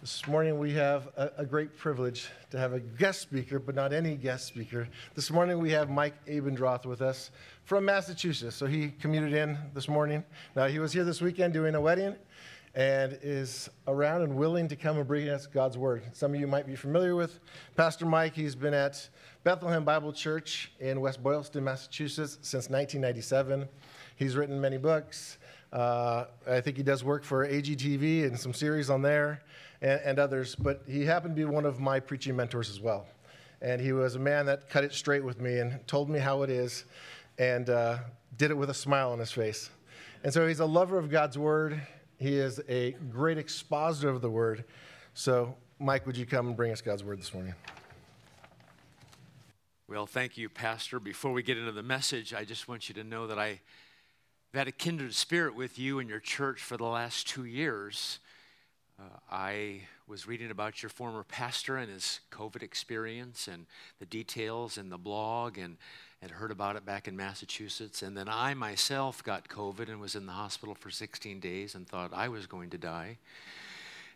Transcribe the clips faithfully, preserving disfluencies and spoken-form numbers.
This morning we have a, a great privilege to have a guest speaker, but not any guest speaker. This morning we have Mike Abendroth with us from Massachusetts. So he commuted in this morning. Now he was here this weekend doing a wedding and is around and willing to come and bring us God's word. Some of you might be familiar with Pastor Mike. He's been at Bethlehem Bible Church in West Boylston, Massachusetts since nineteen ninety-seven. He's written many books. Uh, I think he does work for A G T V and some series on there. And, and others, but he happened to be one of my preaching mentors as well. And he was a man that cut it straight with me and told me how it is and uh, did it with a smile on his face. And so he's a lover of God's word. He is a great expositor of the word. So, Mike, would you come and bring us God's word this morning? Well, thank you, Pastor. Before we get into the message, I just want you to know that I had a kindred spirit with you and your church for the last two years. Uh, I was reading about your former pastor and his COVID experience and the details in the blog and had heard about it back in Massachusetts. And then I myself got COVID and was in the hospital for sixteen days and thought I was going to die.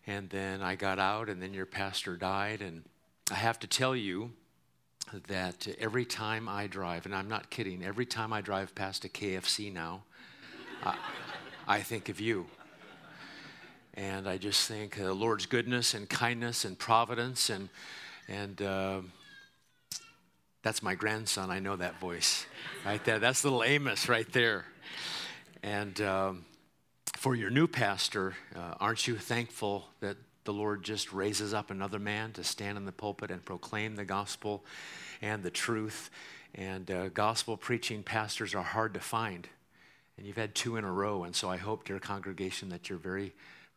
And then I got out and then your pastor died. And I have to tell you that every time I drive, and I'm not kidding, every time I drive past a K F C now, I, I think of you. And I just think the uh, Lord's goodness and kindness and providence, and and uh, that's my grandson. I know that voice right there. That's little Amos right there. And um, for your new pastor, uh, aren't you thankful that the Lord just raises up another man to stand in the pulpit and proclaim the gospel and the truth? And uh, gospel preaching pastors are hard to find. And you've had two in a row. And so I hope, dear congregation, that you're very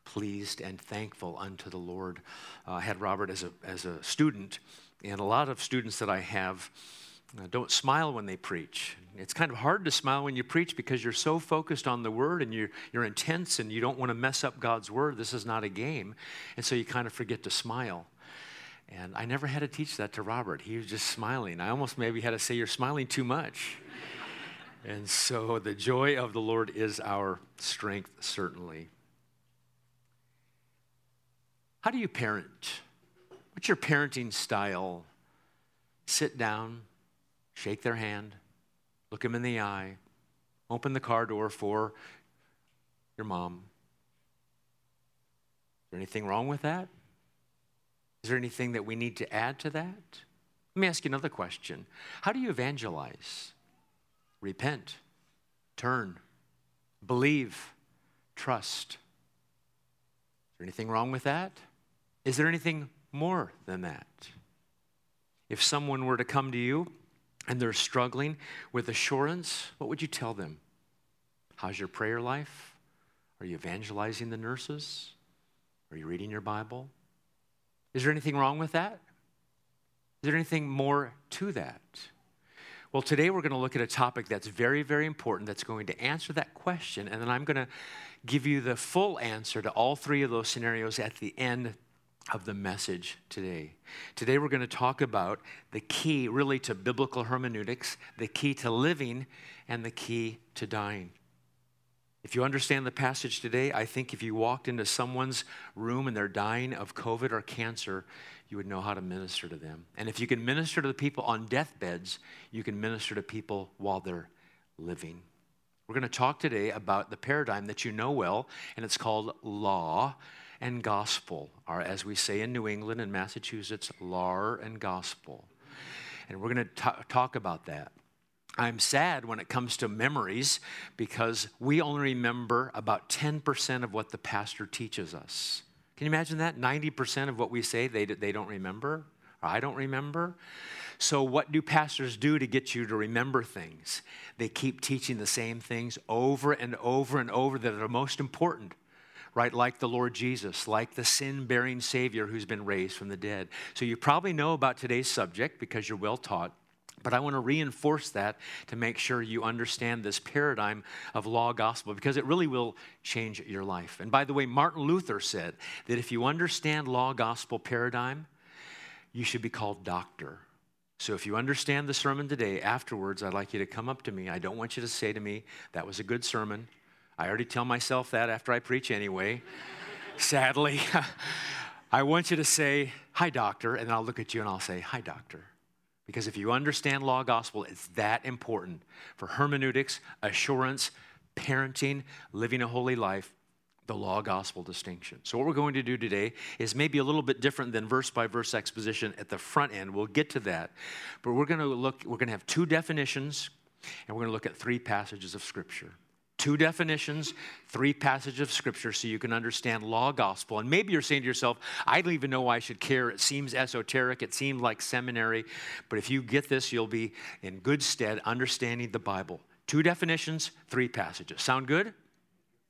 pleased and thankful unto the Lord. Uh, I had Robert as a as a student, and a lot of students that I have uh, don't smile when they preach. It's kind of hard to smile when you preach because you're so focused on the word and you're, you're intense and you don't want to mess up God's word. This is not a game. And so you kind of forget to smile. And I never had to teach that to Robert. He was just smiling. I almost maybe had to say, you're smiling too much. And so the joy of the Lord is our strength, certainly. How do you parent? What's your parenting style? Sit down, shake their hand, look them in the eye, open the car door for your mom. Is there anything wrong with that? Is there anything that we need to add to that? Let me ask you another question. How do you evangelize? Repent, turn, believe, trust. Is there anything wrong with that? Is there anything more than that? If someone were to come to you and they're struggling with assurance, what would you tell them? How's your prayer life? Are you evangelizing the nurses? Are you reading your Bible? Is there anything wrong with that? Is there anything more to that? Well, today we're going to look at a topic that's very, very important that's going to answer that question, and then I'm going to give you the full answer to all three of those scenarios at the end of the message today. Today we're going to talk about the key really to biblical hermeneutics, the key to living, and the key to dying. If you understand the passage today, I think if you walked into someone's room and they're dying of COVID or cancer, you would know how to minister to them. And if you can minister to the people on deathbeds, you can minister to people while they're living. We're going to talk today about the paradigm that you know well, and it's called law and gospel, or as we say in New England and Massachusetts, law and gospel. And we're going to t- talk about that. I'm sad when it comes to memories because we only remember about ten percent of what the pastor teaches us. Can you imagine that? ninety percent of what we say they, they don't remember, or I don't remember. So what do pastors do to get you to remember things? They keep teaching the same things over and over and over that are most important. Right, like the Lord Jesus, like the sin-bearing Savior who's been raised from the dead. So you probably know about today's subject because you're well taught, but I want to reinforce that to make sure you understand this paradigm of law gospel because it really will change your life. And by the way, Martin Luther said that if you understand law gospel paradigm, you should be called doctor. So if you understand the sermon today, afterwards, I'd like you to come up to me. I don't want you to say to me, that was a good sermon. I already tell myself that after I preach anyway, sadly. I want you to say, hi, doctor, and then I'll look at you and I'll say, hi, doctor. Because if you understand law, gospel, it's that important for hermeneutics, assurance, parenting, living a holy life, the law, gospel distinction. So what we're going to do today is maybe a little bit different than verse-by-verse exposition at the front end. We'll get to that. But we're going to look, we're going to have two definitions, and we're going to look at three passages of Scripture. Two definitions, three passages of Scripture so you can understand law, gospel. And maybe you're saying to yourself, I don't even know why I should care. It seems esoteric. It seemed like seminary. But if you get this, you'll be in good stead understanding the Bible. Two definitions, three passages. Sound good?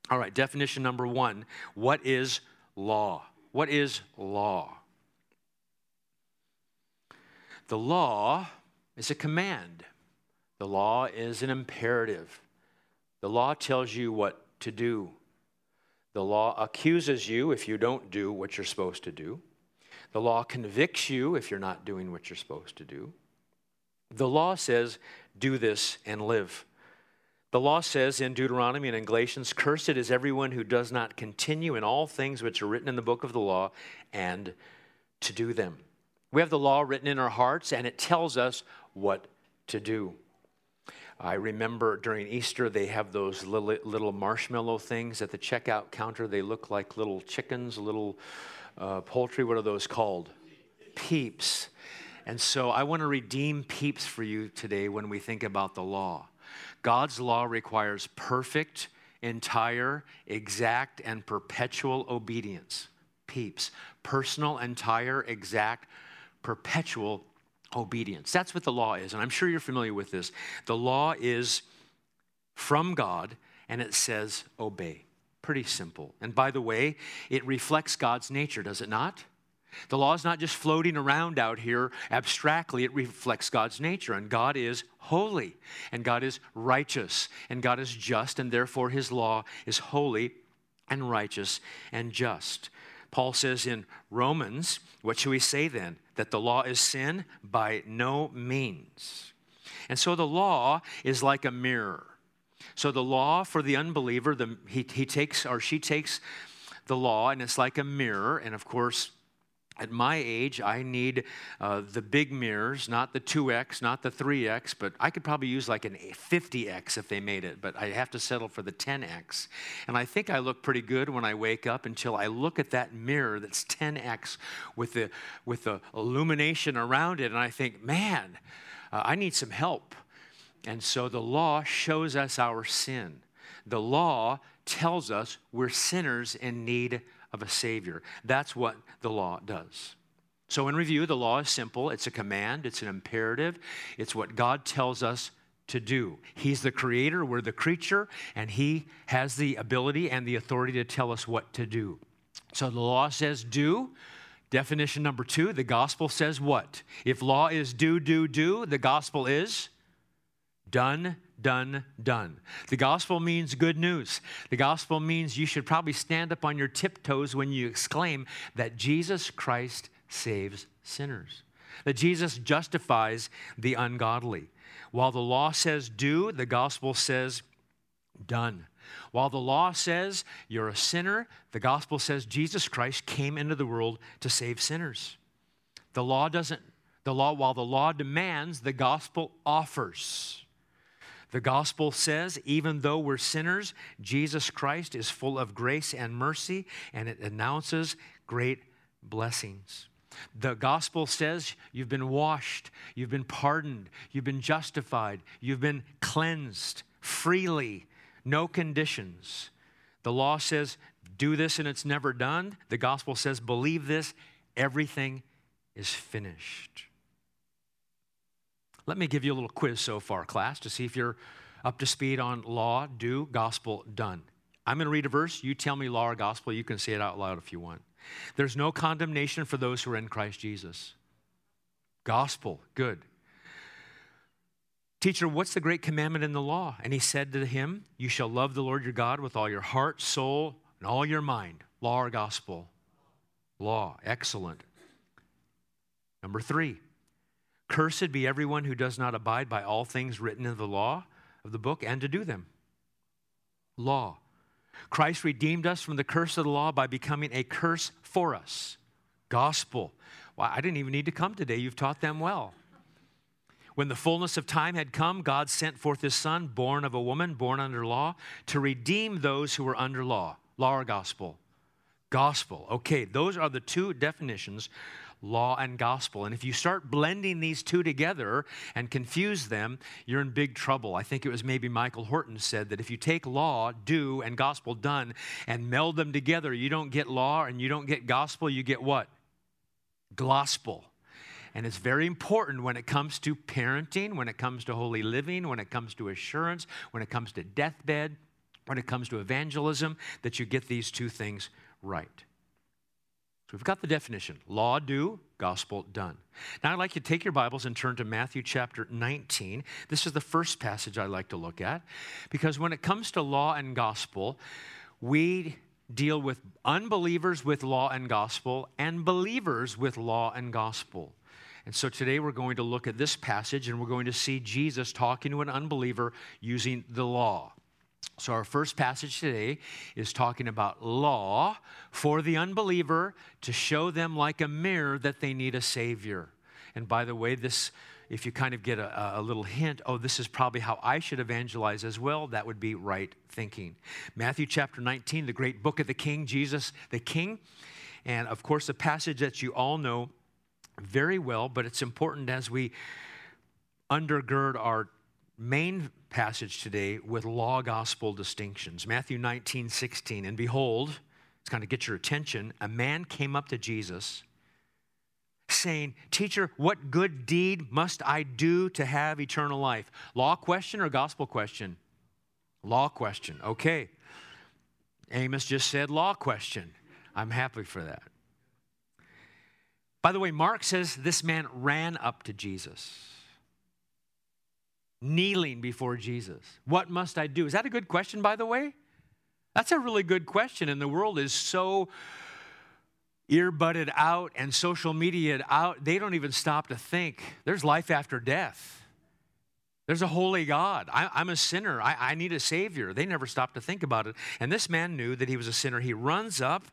All right, definition number one. What is law? What is law? The law is a command. The law is an imperative. The law tells you what to do. The law accuses you if you don't do what you're supposed to do. The law convicts you if you're not doing what you're supposed to do. The law says, do this and live. The law says in Deuteronomy and in Galatians, cursed is everyone who does not continue in all things which are written in the book of the law and to do them. We have the law written in our hearts, and it tells us what to do. I remember during Easter, they have those little, little marshmallow things at the checkout counter. They look like little chickens, little uh, poultry. What are those called? Peeps. And so I want to redeem Peeps for you today when we think about the law. God's law requires perfect, entire, exact, and perpetual obedience. Peeps. Personal, entire, exact, perpetual obedience. Obedience. That's what the law is, and I'm sure you're familiar with this. The law is from God, and it says obey. Pretty simple. And by the way, it reflects God's nature, does it not? The law is not just floating around out here abstractly. It reflects God's nature, and God is holy, and God is righteous, and God is just, and therefore his law is holy and righteous and just. Paul says in Romans, what should we say then? That the law is sin? By no means. And so the law is like a mirror. So the law for the unbeliever, the, he, he takes or she takes the law, and it's like a mirror. And of course, at my age, I need uh, the big mirrors, not the two X, not the three X, but I could probably use like an fifty X if they made it, but I have to settle for the ten X. And I think I look pretty good when I wake up until I look at that mirror that's ten X with the, with the illumination around it, and I think, man, uh, I need some help. And so the law shows us our sin. The law tells us we're sinners in need of of a Savior. That's what the law does. So in review, the law is simple. It's a command. It's an imperative. It's what God tells us to do. He's the creator. We're the creature. And he has the ability and the authority to tell us what to do. So the law says do. Definition number two, the gospel says what? If law is do, do, do, the gospel is done, done, done. The gospel means good news. The gospel means you should probably stand up on your tiptoes when you exclaim that Jesus Christ saves sinners, that Jesus justifies the ungodly. While the law says do, the gospel says done. While the law says you're a sinner, the gospel says Jesus Christ came into the world to save sinners. The law doesn't, the law, while the law demands, the gospel offers. The gospel says, even though we're sinners, Jesus Christ is full of grace and mercy, and it announces great blessings. The gospel says you've been washed, you've been pardoned, you've been justified, you've been cleansed freely, no conditions. The law says, do this and it's never done. The gospel says, believe this, everything is finished. Let me give you a little quiz so far, class, to see if you're up to speed on law, do, gospel, done. I'm going to read a verse. You tell me law or gospel. You can say it out loud if you want. There's no condemnation for those who are in Christ Jesus. Gospel. Good. Teacher, what's the great commandment in the law? And he said to him, you shall love the Lord your God with all your heart, soul, and all your mind. Law or gospel? Law. Excellent. Number three. Cursed be everyone who does not abide by all things written in the law of the book and to do them. Law. Christ redeemed us from the curse of the law by becoming a curse for us. Gospel. Well, I didn't even need to come today. You've taught them well. When the fullness of time had come, God sent forth his son, born of a woman, born under law, to redeem those who were under law. Law or gospel? Gospel. Okay, those are the two definitions, law and gospel. And if you start blending these two together and confuse them, you're in big trouble. I think it was maybe Michael Horton said that if you take law, do, and gospel, done, and meld them together, you don't get law and you don't get gospel, you get what? Gospel. And it's very important when it comes to parenting, when it comes to holy living, when it comes to assurance, when it comes to deathbed, when it comes to evangelism, that you get these two things right. So we've got the definition, law do, gospel done. Now I'd like you to take your Bibles and turn to Matthew chapter nineteen. This is the first passage I like to look at, because when it comes to law and gospel, we deal with unbelievers with law and gospel and believers with law and gospel. And so today we're going to look at this passage and we're going to see Jesus talking to an unbeliever using the law. So our first passage today is talking about law for the unbeliever to show them like a mirror that they need a Savior. And by the way, this, if you kind of get a, a little hint, oh, this is probably how I should evangelize as well, that would be right thinking. Matthew chapter nineteen, the great book of the King, Jesus the King. And of course, a passage that you all know very well, but it's important as we undergird our main passage today with law-gospel distinctions. Matthew nineteen sixteen, and behold, it's kind of get your attention, a man came up to Jesus saying, teacher, what good deed must I do to have eternal life? Law question or gospel question? Law question, okay. Amos just said law question. I'm happy for that. By the way, Mark says this man ran up to Jesus, kneeling before Jesus. What must I do? Is that a good question, by the way? That's a really good question, and the world is so earbudded out and social media out, they don't even stop to think. There's life after death. There's a holy God. I, I'm a sinner. I, I need a Savior. They never stop to think about it. And this man knew that he was a sinner. He runs up.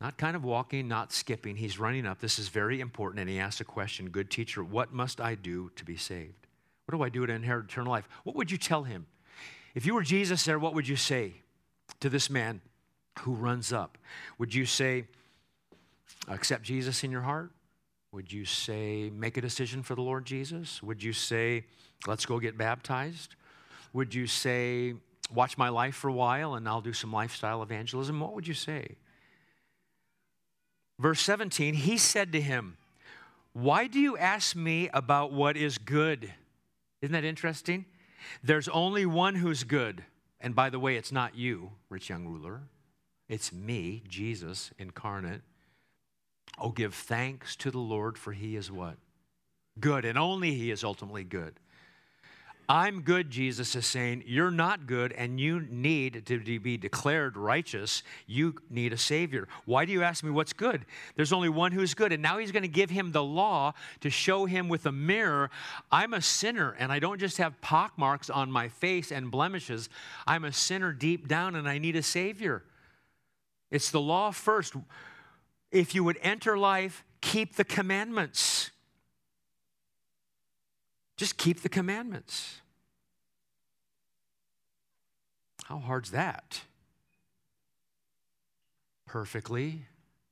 Not kind of walking, not skipping. He's running up. This is very important. And he asks a question, good teacher, what must I do to be saved? What do I do to inherit eternal life? What would you tell him? If you were Jesus there, what would you say to this man who runs up? Would you say, accept Jesus in your heart? Would you say, make a decision for the Lord Jesus? Would you say, let's go get baptized? Would you say, watch my life for a while and I'll do some lifestyle evangelism? What would you say? Verse seventeen, he said to him, why do you ask me about what is good? Isn't that interesting? There's only one who's good. And by the way, it's not you, rich young ruler. It's me, Jesus incarnate. Oh, give thanks to the Lord, for he is what? Good, and only he is ultimately good. I'm good, Jesus is saying. You're not good, and you need to be declared righteous. You need a Savior. Why do you ask me what's good? There's only one who's good, and now he's going to give him the law to show him with a mirror. I'm a sinner, and I don't just have pockmarks on my face and blemishes. I'm a sinner deep down, and I need a Savior. It's the law first. If you would enter life, keep the commandments. Just keep the commandments. How hard's that? Perfectly,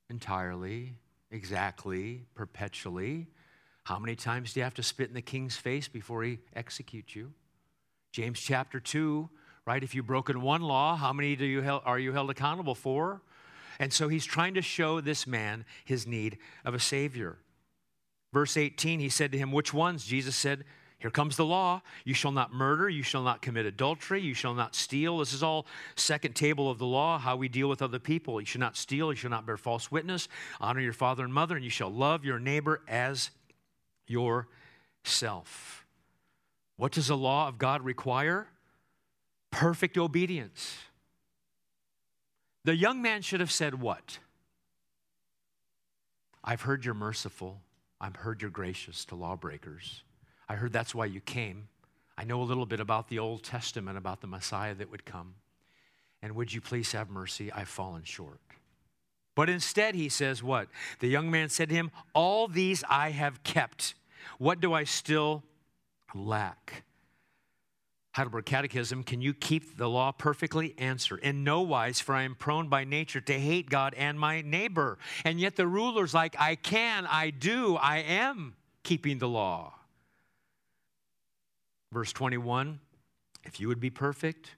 entirely, exactly, perpetually. How many times do you have to spit in the king's face before he executes you? James chapter two, right? If you've broken one law, how many do you held, are you held accountable for? And so he's trying to show this man his need of a Savior. Verse eighteen, he said to him, which ones? Jesus said, here comes the law. You shall not murder. You shall not commit adultery. You shall not steal. This is all second table of the law, how we deal with other people. You shall not steal. You shall not bear false witness. Honor your father and mother, and you shall love your neighbor as yourself. What does the law of God require? Perfect obedience. The young man should have said what? I've heard you're merciful. I've heard you're gracious to lawbreakers. I heard that's why you came. I know a little bit about the Old Testament, about the Messiah that would come. And would you please have mercy? I've fallen short. But instead, he says what? The young man said to him, all these I have kept. What do I still lack? Heidelberg Catechism, can you keep the law perfectly? Answer, in no wise, for I am prone by nature to hate God and my neighbor. And yet the ruler's like, I can, I do, I am keeping the law. Verse twenty-one, if you would be perfect,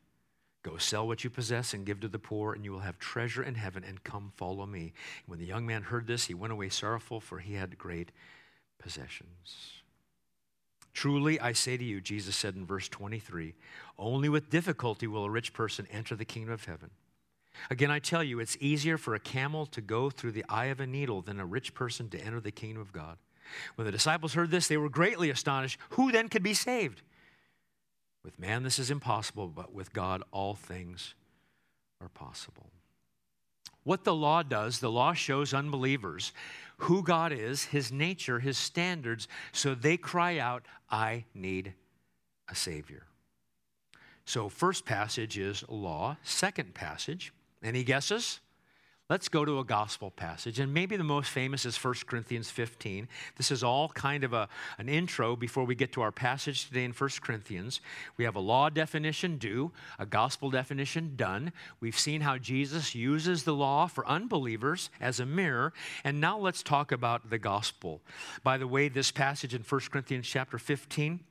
go sell what you possess and give to the poor, and you will have treasure in heaven, and come follow me. When the young man heard this, he went away sorrowful, for he had great possessions. Truly, I say to you, Jesus said in verse twenty-three, only with difficulty will a rich person enter the kingdom of heaven. Again, I tell you, it's easier for a camel to go through the eye of a needle than a rich person to enter the kingdom of God. When the disciples heard this, they were greatly astonished. Who then could be saved? With man, this is impossible, but with God, all things are possible. What the law does, the law shows unbelievers who God is, his nature, his standards, so they cry out, I need a Savior. So first passage is law. Second passage, any guesses? Let's go to a gospel passage, and maybe the most famous is First Corinthians fifteen. This is all kind of a, an intro before we get to our passage today in First Corinthians. We have a law definition, do, a gospel definition, done. We've seen how Jesus uses the law for unbelievers as a mirror, and now let's talk about the gospel. By the way, this passage in First Corinthians chapter fifteen,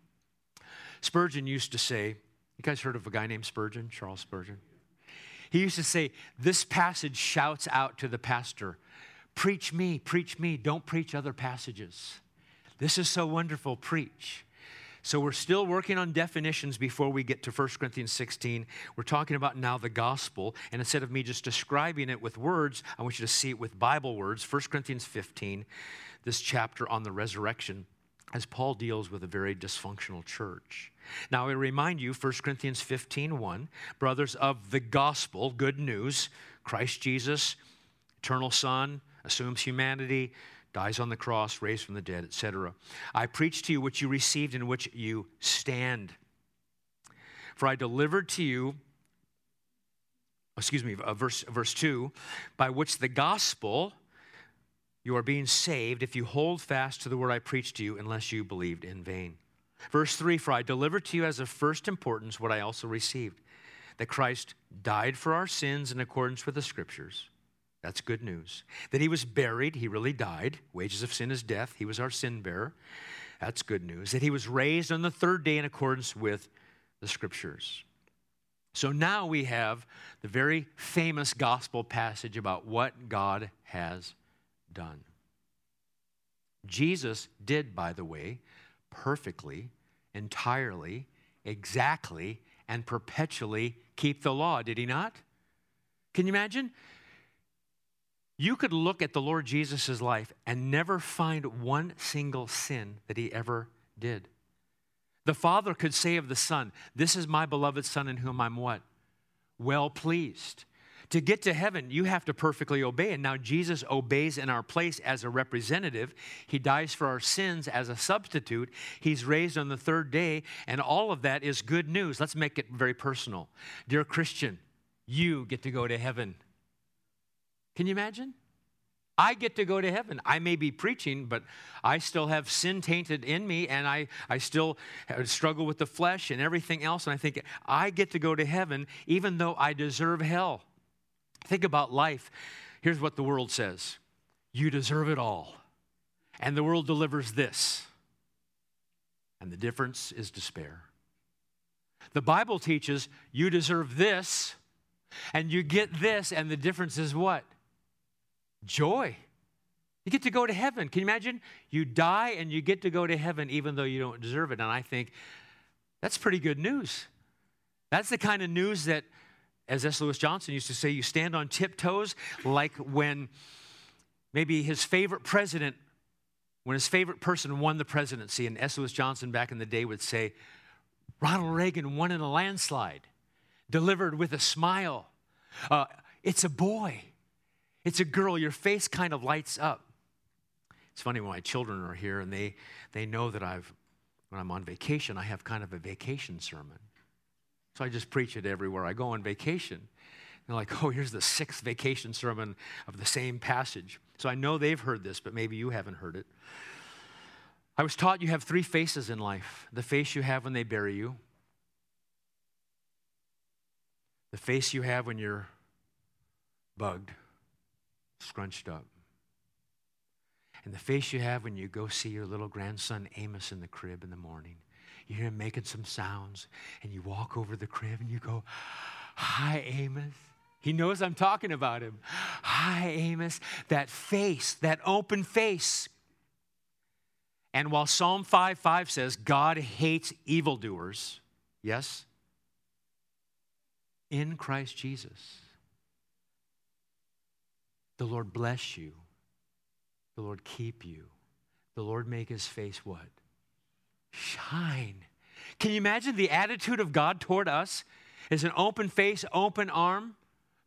Spurgeon used to say, you guys heard of a guy named Spurgeon, Charles Spurgeon? He used to say, this passage shouts out to the pastor, preach me, preach me, don't preach other passages. This is so wonderful, preach. So we're still working on definitions before we get to First Corinthians sixteen. We're talking about now the gospel, and instead of me just describing it with words, I want you to see it with Bible words. First Corinthians fifteen, this chapter on the resurrection, as Paul deals with a very dysfunctional church. Now, I remind you, First Corinthians fifteen, one, brothers of the gospel, good news, Christ Jesus, eternal Son, assumes humanity, dies on the cross, raised from the dead, et cetera. I preach to you what you received in which you stand. For I delivered to you, excuse me, uh, verse, verse two, by which the gospel... you are being saved if you hold fast to the word I preached to you, unless you believed in vain. Verse three, for I delivered to you as of first importance what I also received, that Christ died for our sins in accordance with the scriptures. That's good news. That he was buried. He really died. Wages of sin is death. He was our sin bearer. That's good news. That he was raised on the third day in accordance with the scriptures. So now we have the very famous gospel passage about what God has done. Jesus did, by the way, perfectly, entirely, exactly, and perpetually keep the law, did he not? Can you imagine? You could look at the Lord Jesus' life and never find one single sin that he ever did. The Father could say of the Son, this is my beloved Son in whom I'm what? Well pleased. To get to heaven, you have to perfectly obey. And now Jesus obeys in our place as a representative. He dies for our sins as a substitute. He's raised on the third day. And all of that is good news. Let's make it very personal. Dear Christian, you get to go to heaven. Can you imagine? I get to go to heaven. I may be preaching, but I still have sin tainted in me, and I, I still struggle with the flesh and everything else. And I think I get to go to heaven even though I deserve hell. Think about life. Here's what the world says. You deserve it all. And the world delivers this. And the difference is despair. The Bible teaches you deserve this, and you get this, and the difference is what? Joy. You get to go to heaven. Can you imagine? You die and you get to go to heaven even though you don't deserve it. And I think that's pretty good news. That's the kind of news that, as S. Lewis Johnson used to say, you stand on tiptoes, like when maybe his favorite president, when his favorite person won the presidency, and S. Lewis Johnson back in the day would say, Ronald Reagan won in a landslide, delivered with a smile. Uh, it's a boy. It's a girl. Your face kind of lights up. It's funny when my children are here, and they, they know that I've, when I'm on vacation, I have kind of a vacation sermon. So I just preach it everywhere I go on vacation. they're like, oh, here's the sixth vacation sermon of the same passage. So I know they've heard this, but maybe you haven't heard it. I was taught you have three faces in life. The face you have when they bury you. The face you have when you're bugged, scrunched up. And the face you have when you go see your little grandson Amos in the crib in the morning. You hear him making some sounds, and you walk over the crib, and you go, hi, Amos. He knows I'm talking about him. Hi, Amos. That face, that open face. And while Psalm five five says, God hates evildoers, yes, in Christ Jesus, the Lord bless you, the Lord keep you, the Lord make his face what? Shine. Can you imagine the attitude of God toward us? It's an open face, open arm,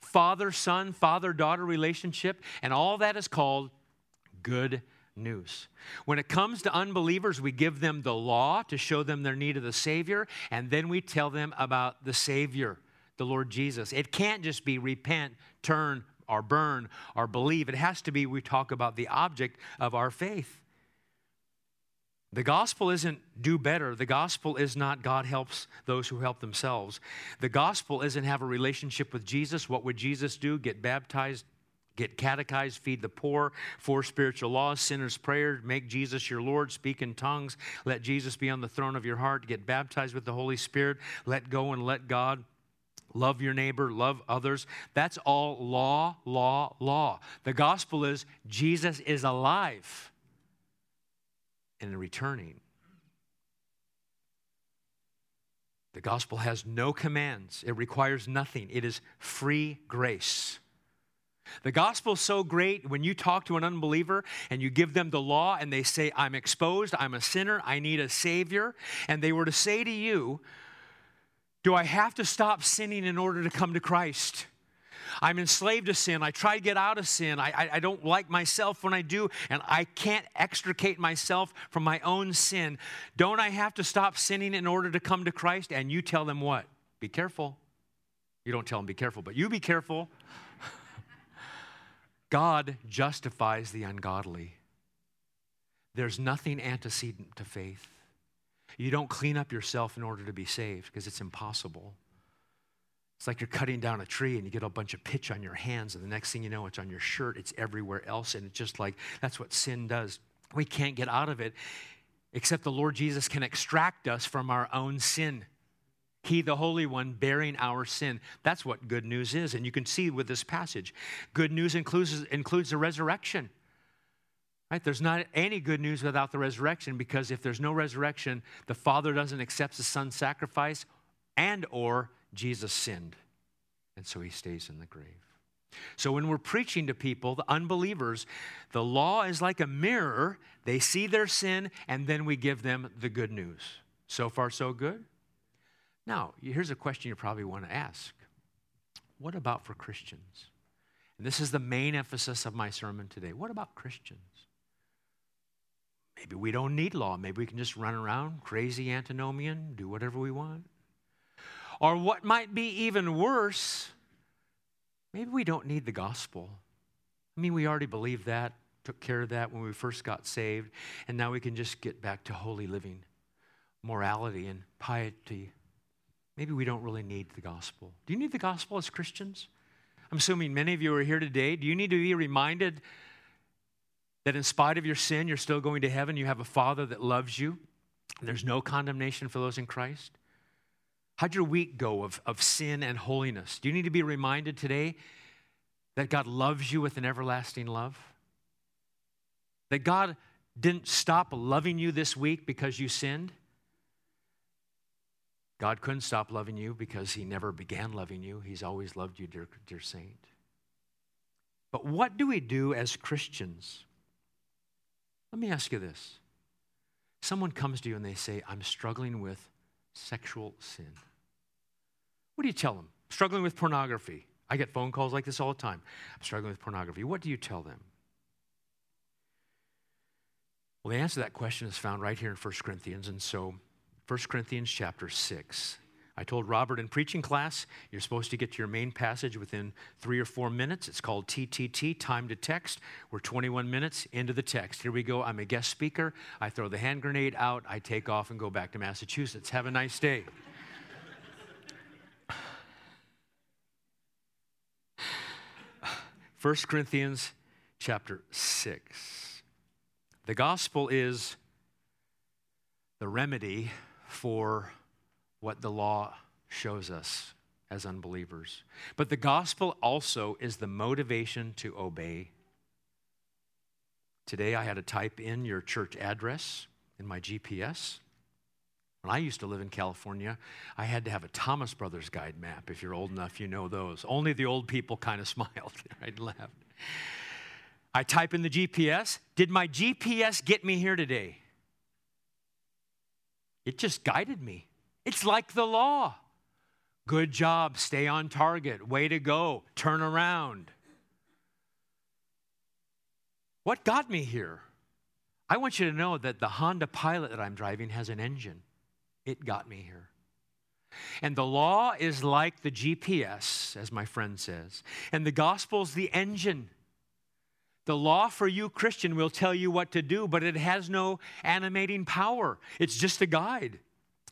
father-son, father-daughter relationship, and all that is called good news. When it comes to unbelievers, we give them the law to show them their need of the Savior, and then we tell them about the Savior, the Lord Jesus. It can't just be repent, turn, or burn, or believe. It has to be we talk about the object of our faith. The gospel isn't do better. The gospel is not God helps those who help themselves. The gospel isn't have a relationship with Jesus. What would Jesus do? Get baptized, get catechized, feed the poor, four spiritual laws, sinner's prayer, make Jesus your Lord, speak in tongues, let Jesus be on the throne of your heart, get baptized with the Holy Spirit, let go and let God, love your neighbor, love others. That's all law, law, law. The gospel is Jesus is alive and returning. The gospel has no commands. It requires nothing. It is free grace. The gospel is so great when you talk to an unbeliever and you give them the law and they say, I'm exposed, I'm a sinner, I need a Savior. And they were to say to you, do I have to stop sinning in order to come to Christ? I'm enslaved to sin. I try to get out of sin. I, I, I don't like myself when I do, and I can't extricate myself from my own sin. Don't I have to stop sinning in order to come to Christ? And you tell them what? Be careful. You don't tell them be careful, but you be careful. God justifies the ungodly. There's nothing antecedent to faith. You don't clean up yourself in order to be saved because it's impossible. It's like you're cutting down a tree and you get a bunch of pitch on your hands, and the next thing you know, it's on your shirt, it's everywhere else, and it's just like, that's what sin does. We can't get out of it, except the Lord Jesus can extract us from our own sin. He, the Holy One, bearing our sin. That's what good news is, and you can see with this passage. Good news includes, includes the resurrection. Right? There's not any good news without the resurrection, because if there's no resurrection, the Father doesn't accept the Son's sacrifice and or Jesus sinned, and so he stays in the grave. So when we're preaching to people, the unbelievers, the law is like a mirror. They see their sin, and then we give them the good news. So far, so good? Now, here's a question you probably want to ask. What about for Christians? And this is the main emphasis of my sermon today. What about Christians? Maybe we don't need law. Maybe we can just run around, crazy antinomian, do whatever we want. Or what might be even worse, maybe we don't need the gospel. I mean, we already believed that, took care of that when we first got saved, and now we can just get back to holy living, morality, and piety. Maybe we don't really need the gospel. Do you need the gospel as Christians? I'm assuming many of you are here today. Do you need to be reminded that in spite of your sin, you're still going to heaven? You have a Father that loves you. There's no condemnation for those in Christ. How'd your week go of, of sin and holiness? Do you need to be reminded today that God loves you with an everlasting love? That God didn't stop loving you this week because you sinned? God couldn't stop loving you because he never began loving you. He's always loved you, dear, dear saint. But what do we do as Christians? Let me ask you this. Someone comes to you and they say, I'm struggling with sexual sin. What do you tell them? Struggling with pornography. I get phone calls like this all the time. I'm struggling with pornography. What do you tell them? Well, the answer to that question is found right here in First Corinthians. And so First Corinthians chapter six. I told Robert in preaching class, you're supposed to get to your main passage within three or four minutes. It's called T T T, time to text. We're twenty-one minutes into the text. Here we go. I'm a guest speaker. I throw the hand grenade out. I take off and go back to Massachusetts. Have a nice day. First Corinthians chapter six. The gospel is the remedy for what the law shows us as unbelievers. But the gospel also is the motivation to obey. Today I had to type in your church address in my G P S. When I used to live in California, I had to have a Thomas Brothers guide map. If you're old enough, you know those. Only the old people kind of smiled and laughed. I type in the G P S. Did my G P S get me here today? It just guided me. It's like the law. Good job. Stay on target. Way to go. Turn around. What got me here? I want you to know that the Honda Pilot that I'm driving has an engine. It got me here. And the law is like the G P S, as my friend says. And the gospel's the engine. The law for you, Christian, will tell you what to do, but it has no animating power. It's just a guide.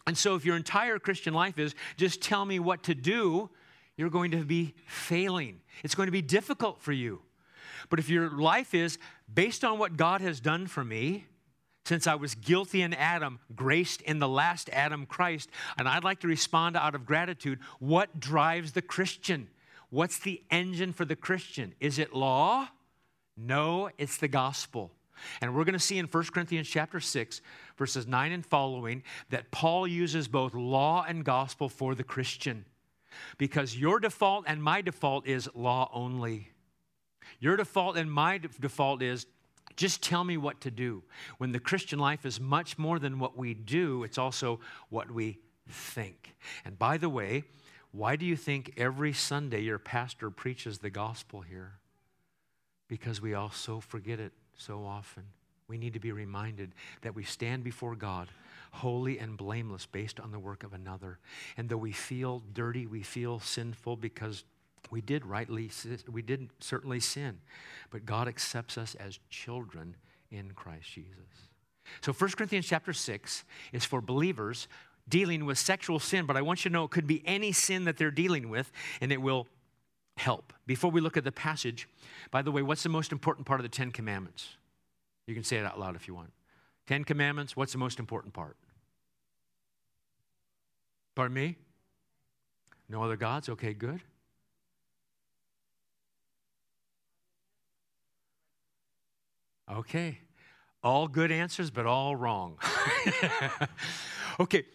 And so if your entire Christian life is just tell me what to do, you're going to be failing. It's going to be difficult for you. But if your life is based on what God has done for me, since I was guilty in Adam, graced in the last Adam, Christ, and I'd like to respond out of gratitude, what drives the Christian? What's the engine for the Christian? Is it law? No, it's the gospel. And we're going to see in First Corinthians chapter six, verses nine and following, that Paul uses both law and gospel for the Christian. Because your default and my default is law only. Your default and my de- default is just tell me what to do. When the Christian life is much more than what we do, it's also what we think. And by the way, why do you think every Sunday your pastor preaches the gospel here? Because we also forget it so often. We need to be reminded that we stand before God holy and blameless based on the work of another. And though we feel dirty, we feel sinful because we did rightly, we didn't certainly sin, but God accepts us as children in Christ Jesus. So First Corinthians chapter six is for believers dealing with sexual sin, but I want you to know it could be any sin that they're dealing with, and it will help. Before we look at the passage, by the way, what's the most important part of the Ten Commandments? You can say it out loud if you want. Ten Commandments, what's the most important part? Pardon me? No other gods? Okay, good. Okay. All good answers, but all wrong. Okay.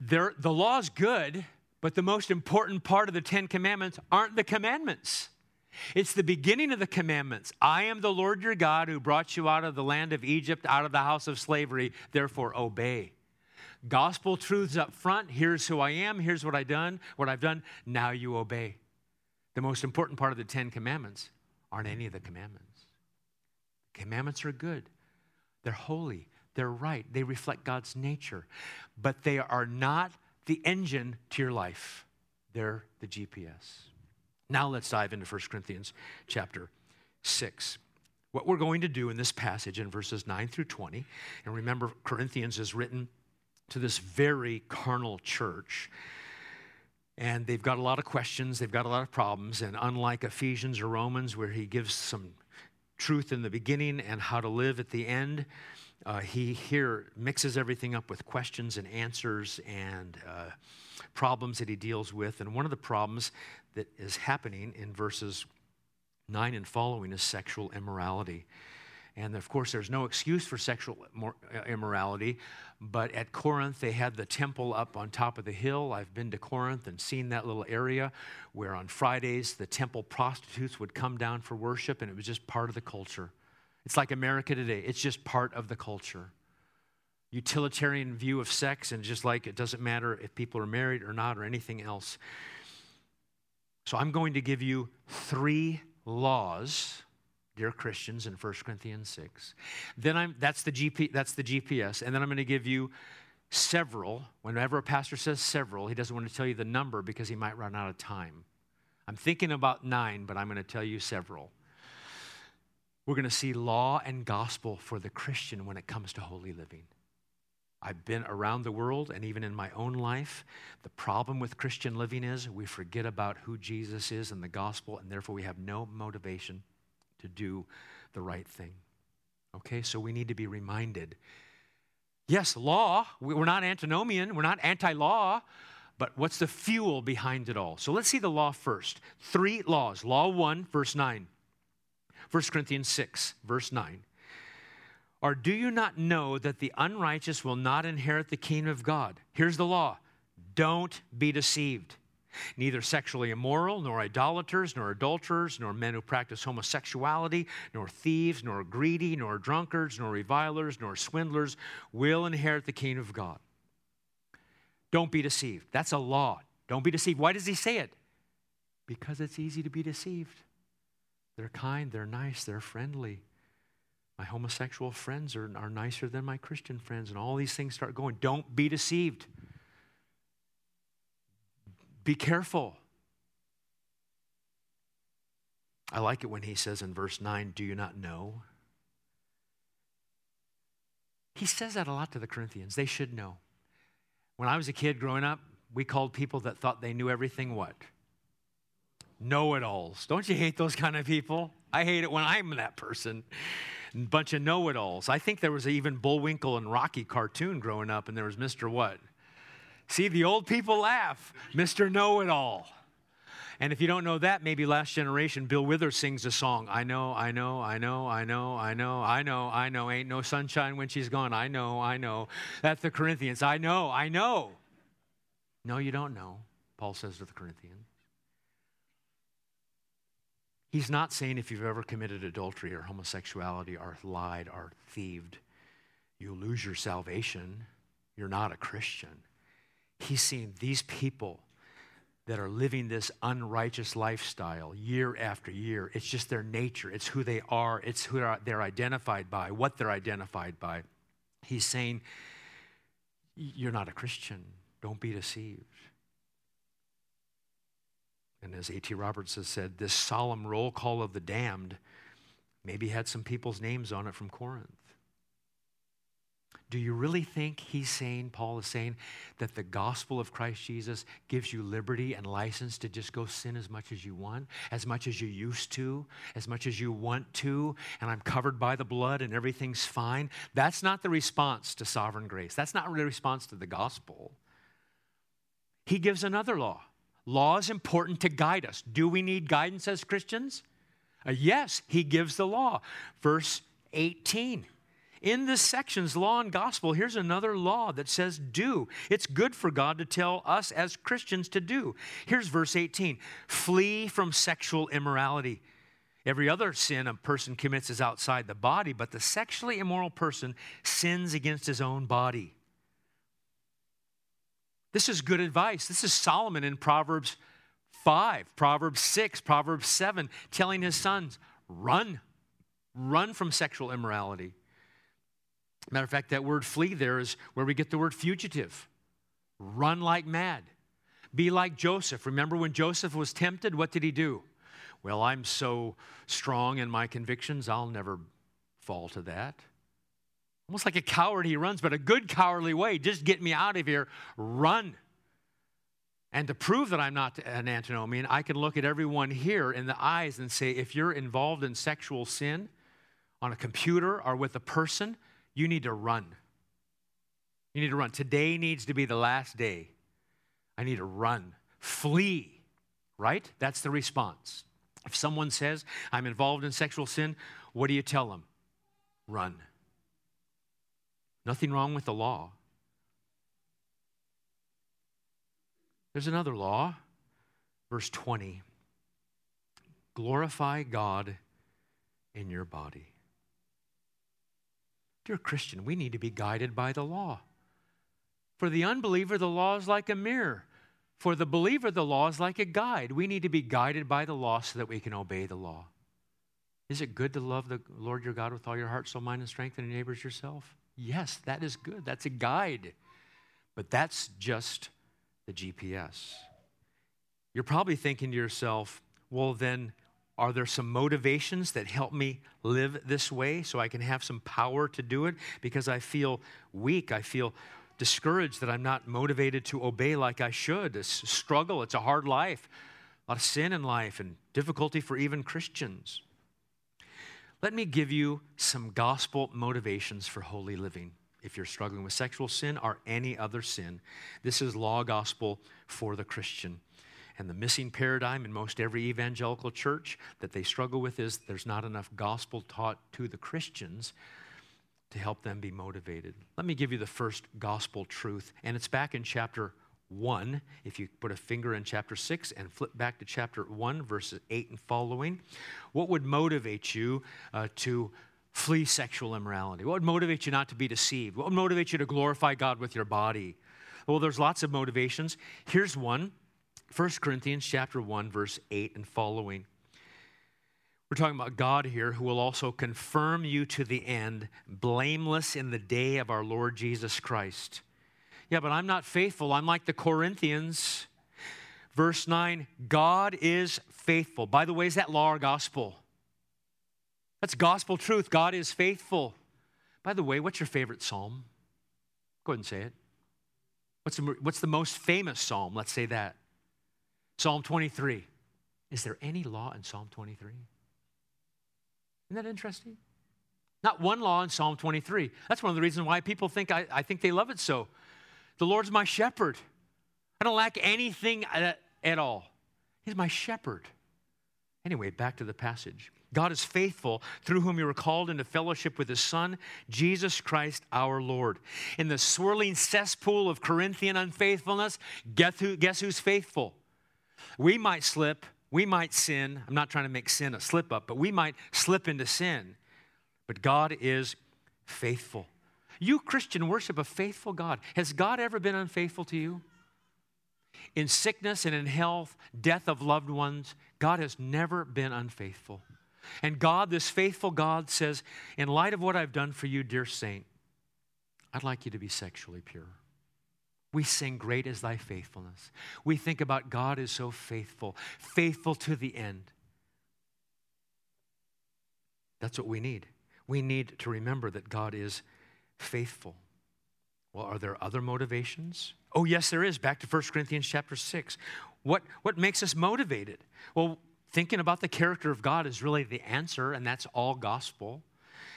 There, the law is good, but the most important part of the Ten Commandments aren't the commandments. It's the beginning of the commandments. I am the Lord your God who brought you out of the land of Egypt, out of the house of slavery. Therefore, obey. Gospel truths up front. Here's who I am. Here's what I've done. What I've done. Now you obey. The most important part of the Ten Commandments aren't any of the commandments. Commandments are good. They're holy. They're right. They reflect God's nature. But they are not the engine to your life. They're the G P S. Now let's dive into First Corinthians chapter six. What we're going to do in this passage in verses nine through twenty, and remember Corinthians is written to this very carnal church, and they've got a lot of questions, they've got a lot of problems, and unlike Ephesians or Romans where he gives some truth in the beginning and how to live at the end, Uh, he here mixes everything up with questions and answers and uh, problems that he deals with. And one of the problems that is happening in verses nine and following is sexual immorality. And of course, there's no excuse for sexual immorality, but at Corinth, they had the temple up on top of the hill. I've been to Corinth and seen that little area where on Fridays, the temple prostitutes would come down for worship, and it was just part of the culture. It's like America today. It's just part of the culture. Utilitarian view of sex, and just like it doesn't matter if people are married or not or anything else. So I'm going to give you three laws, dear Christians, in First Corinthians six. Then I'm that's the G P that's the G P S, and then I'm going to give you several. Whenever a pastor says several, he doesn't want to tell you the number because he might run out of time. I'm thinking about nine, but I'm going to tell you several. We're going to see law and gospel for the Christian when it comes to holy living. I've been around the world and even in my own life, the problem with Christian living is we forget about who Jesus is and the gospel, and therefore we have no motivation to do the right thing. Okay, so we need to be reminded. Yes, law, we're not antinomian, we're not anti-law, but what's the fuel behind it all? So let's see the law first. Three laws. Law one, verse nine. First Corinthians six, verse nine. Or do you not know that the unrighteous will not inherit the kingdom of God? Here's the law. Don't be deceived. Neither sexually immoral, nor idolaters, nor adulterers, nor men who practice homosexuality, nor thieves, nor greedy, nor drunkards, nor revilers, nor swindlers will inherit the kingdom of God. Don't be deceived. That's a law. Don't be deceived. Why does he say it? Because it's easy to be deceived. They're kind, they're nice, they're friendly. My homosexual friends are, are nicer than my Christian friends, and all these things start going. Don't be deceived. Be careful. I like it when he says in verse nine, do you not know? He says that a lot to the Corinthians. They should know. When I was a kid growing up, we called people that thought they knew everything what? Know-it-alls. Don't you hate those kind of people? I hate it when I'm that person. Bunch of know-it-alls. I think there was even Bullwinkle and Rocky cartoon growing up, and there was Mister What? See, the old people laugh. Mister Know-it-all. And if you don't know that, maybe last generation, Bill Withers sings a song. I know, I know, I know, I know, I know, I know, I know. Ain't no sunshine when she's gone. I know, I know. That's the Corinthians. I know, I know. No, you don't know, Paul says to the Corinthians. He's not saying if you've ever committed adultery or homosexuality or lied or thieved, you lose your salvation. You're not a Christian. He's saying these people that are living this unrighteous lifestyle year after year, it's just their nature. It's who they are. It's who they're identified by, what they're identified by. He's saying, you're not a Christian. Don't be deceived. And as A T Robertson said, this solemn roll call of the damned maybe had some people's names on it from Corinth. Do you really think he's saying, Paul is saying, that the gospel of Christ Jesus gives you liberty and license to just go sin as much as you want, as much as you used to, as much as you want to, and I'm covered by the blood and everything's fine? That's not the response to sovereign grace. That's not the response to the gospel. He gives another law. Law is important to guide us. Do we need guidance as Christians? Uh, yes, he gives the law. Verse eighteen. In this section's law and gospel, here's another law that says do. It's good for God to tell us as Christians to do. Here's verse eighteen. Flee from sexual immorality. Every other sin a person commits is outside the body, but the sexually immoral person sins against his own body. This is good advice. This is Solomon in Proverbs five, Proverbs six, Proverbs seven, telling his sons, run, run from sexual immorality. Matter of fact, that word flee there is where we get the word fugitive. Run like mad. Be like Joseph. Remember when Joseph was tempted, what did he do? Well, I'm so strong in my convictions, I'll never fall to that. Almost like a coward he runs, but a good cowardly way. Just get me out of here. Run. And to prove that I'm not an antinomian, I can look at everyone here in the eyes and say, if you're involved in sexual sin on a computer or with a person, you need to run. You need to run. Today needs to be the last day. I need to run. Flee. Right? That's the response. If someone says, I'm involved in sexual sin, what do you tell them? Run. Nothing wrong with the law. There's another law, verse twenty. Glorify God in your body. Dear Christian, we need to be guided by the law. For the unbeliever, the law is like a mirror. For the believer, the law is like a guide. We need to be guided by the law so that we can obey the law. Is it good to love the Lord your God with all your heart, soul, mind, and strength, and your neighbors yourself? Yes, that is good. That's a guide. But that's just the G P S. You're probably thinking to yourself, well, then are there some motivations that help me live this way so I can have some power to do it? Because I feel weak. I feel discouraged that I'm not motivated to obey like I should. It's a struggle. It's a hard life. A lot of sin in life and difficulty for even Christians. Let me give you some gospel motivations for holy living. If you're struggling with sexual sin or any other sin, this is law gospel for the Christian. And the missing paradigm in most every evangelical church that they struggle with is there's not enough gospel taught to the Christians to help them be motivated. Let me give you the first gospel truth, and it's back in chapter one. If you put a finger in chapter six and flip back to chapter one, verses eight and following, what would motivate you uh, to flee sexual immorality? What would motivate you not to be deceived? What would motivate you to glorify God with your body? Well, there's lots of motivations. Here's one. First Corinthians chapter one, verse eight and following. We're talking about God here, who will also confirm you to the end, blameless in the day of our Lord Jesus Christ. Yeah, but I'm not faithful. I'm like the Corinthians. Verse nine, God is faithful. By the way, is that law or gospel? That's gospel truth. God is faithful. By the way, what's your favorite psalm? Go ahead and say it. What's the, what's the most famous psalm? Let's say that. Psalm twenty-three. Is there any law in Psalm twenty-three? Isn't that interesting? Not one law in Psalm twenty-three. That's one of the reasons why people think, I, I think they love it so. The Lord's my shepherd. I don't lack anything at, at all. He's my shepherd. Anyway, back to the passage. God is faithful, through whom you were called into fellowship with his Son, Jesus Christ our Lord. In the swirling cesspool of Corinthian unfaithfulness, guess who, guess who's faithful? We might slip, we might sin. I'm not trying to make sin a slip up, but we might slip into sin. But God is faithful. You, Christian, worship a faithful God. Has God ever been unfaithful to you? In sickness and in health, death of loved ones, God has never been unfaithful. And God, this faithful God, says, in light of what I've done for you, dear saint, I'd like you to be sexually pure. We sing, great is thy faithfulness. We think about God is so faithful, faithful to the end. That's what we need. We need to remember that God is faithful. Well, are there other motivations? Oh, yes, there is. Back to First Corinthians chapter six. What, what makes us motivated? Well, thinking about the character of God is really the answer, and that's all gospel.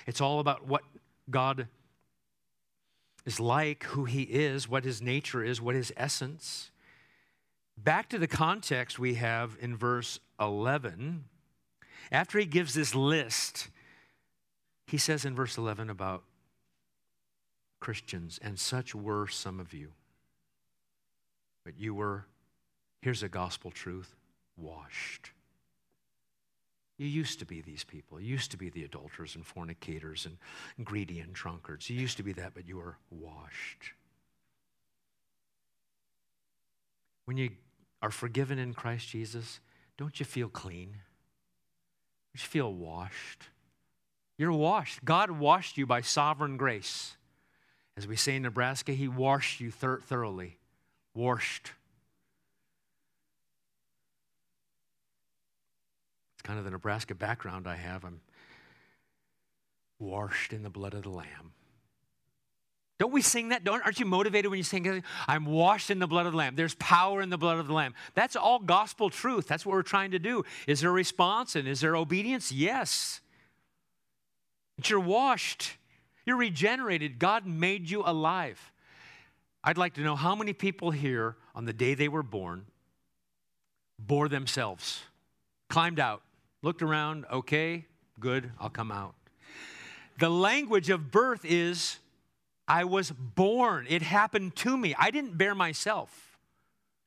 It's all about what God is like, who he is, what his nature is, what his essence. Back to the context we have in verse eleven. After he gives this list, he says in verse eleven about Christians, and such were some of you. But you were, here's a gospel truth, washed. You used to be these people. You used to be the adulterers and fornicators and greedy and drunkards. You used to be that, but you were washed. When you are forgiven in Christ Jesus, don't you feel clean? Don't you feel washed? You're washed. God washed you by sovereign grace. As we say in Nebraska, he washed you thir- thoroughly. Washed. Kind of the Nebraska background I have. I'm washed in the blood of the Lamb. Don't we sing that? Don't, aren't you motivated when you sing, I'm washed in the blood of the Lamb. There's power in the blood of the Lamb. That's all gospel truth. That's what we're trying to do. Is there a response and is there obedience? Yes. But you're washed. You're regenerated. God made you alive. I'd like to know how many people here on the day they were born bore themselves, climbed out. Looked around, okay, good, I'll come out. The language of birth is, I was born. It happened to me. I didn't bear myself.